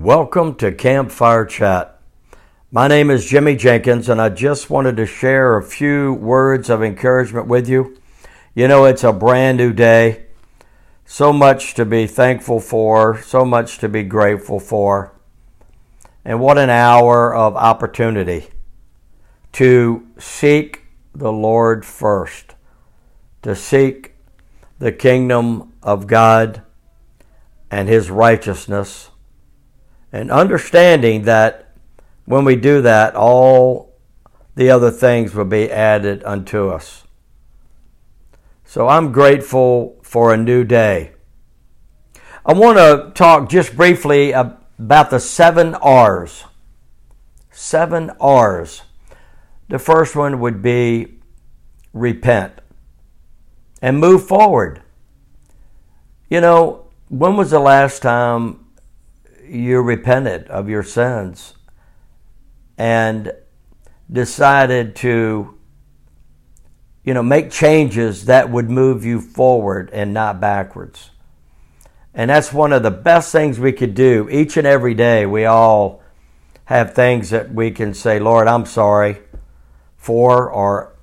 Welcome to Campfire Chat. My name is Jimmy Jenkins, and I just wanted to share a few words of encouragement with you. You know, it's a brand new day. So much to be thankful for, so much to be grateful for. And what an hour of opportunity to seek the Lord first, to seek the kingdom of God and His righteousness. And understanding that when we do that, all the other things will be added unto us. So I'm grateful for a new day. I want to talk just briefly about the 7 R's. 7 R's. The first one would be repent and move forward. You know, when was the last time you repented of your sins and decided to, you know, make changes that would move you forward and not backwards? And that's one of the best things we could do each and every day. We all have things that we can say, Lord, I'm sorry for, or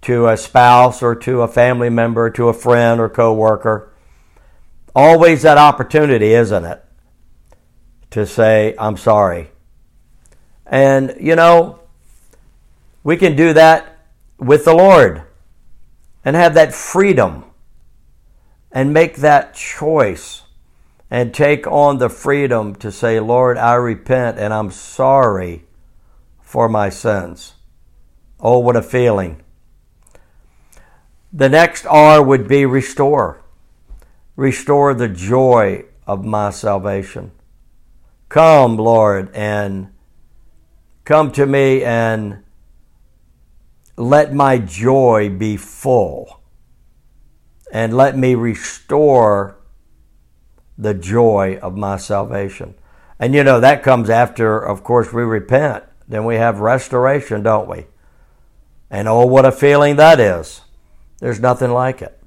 to a spouse or to a family member, to a friend or coworker. Always that opportunity, isn't it? To say, I'm sorry. And, you know, we can do that with the Lord and have that freedom and make that choice and take on the freedom to say, Lord, I repent and I'm sorry for my sins. Oh, what a feeling. The next R would be restore. Restore the joy of my salvation. Come, Lord, and come to me and let my joy be full. And let me restore the joy of my salvation. And you know, that comes after, of course, we repent. Then we have restoration, don't we? And oh, what a feeling that is. There's nothing like it.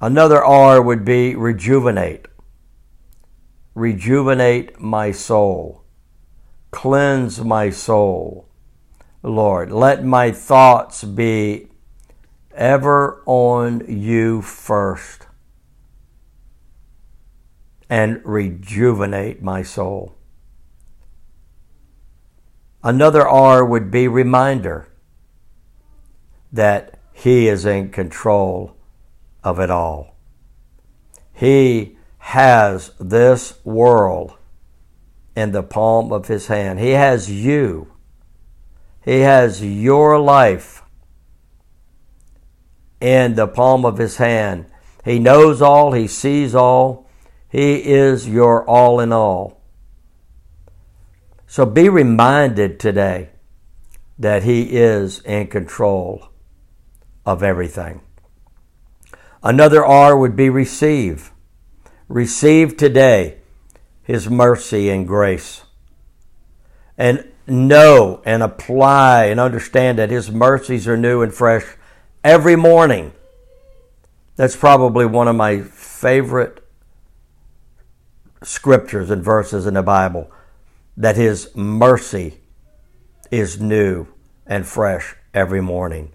Another R would be rejuvenate. Rejuvenate my soul. Cleanse my soul, Lord. Let my thoughts be ever on you first and rejuvenate my soul. Another R would be reminder that He is in control of it all. He has this world in the palm of His hand. He has you. He has your life in the palm of His hand. He knows all. He sees all. He is your all in all. So be reminded today that He is in control of everything. Another R would be receive. Receive today His mercy and grace. And know and apply and understand that His mercies are new and fresh every morning. That's probably one of my favorite scriptures and verses in the Bible. That His mercy is new and fresh every morning.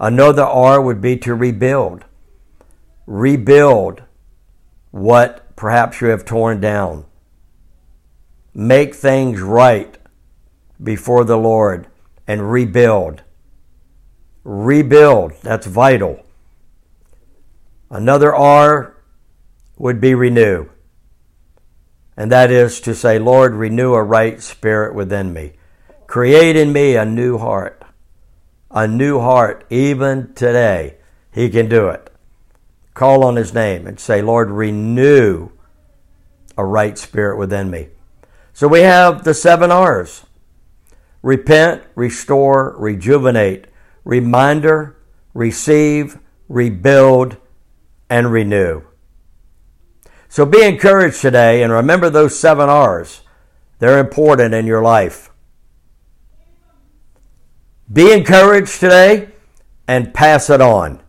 Another R would be to rebuild. Rebuild what perhaps you have torn down. Make things right before the Lord and rebuild. Rebuild, that's vital. Another R would be renew. And that is to say, Lord, renew a right spirit within me. Create in me a new heart. A new heart, even today. He can do it. Call on His name and say, Lord, renew a right spirit within me. So we have the 7 R's. Repent, restore, rejuvenate, reminder, receive, rebuild, and renew. So be encouraged today and remember those 7 R's. They're important in your life. Be encouraged today and pass it on.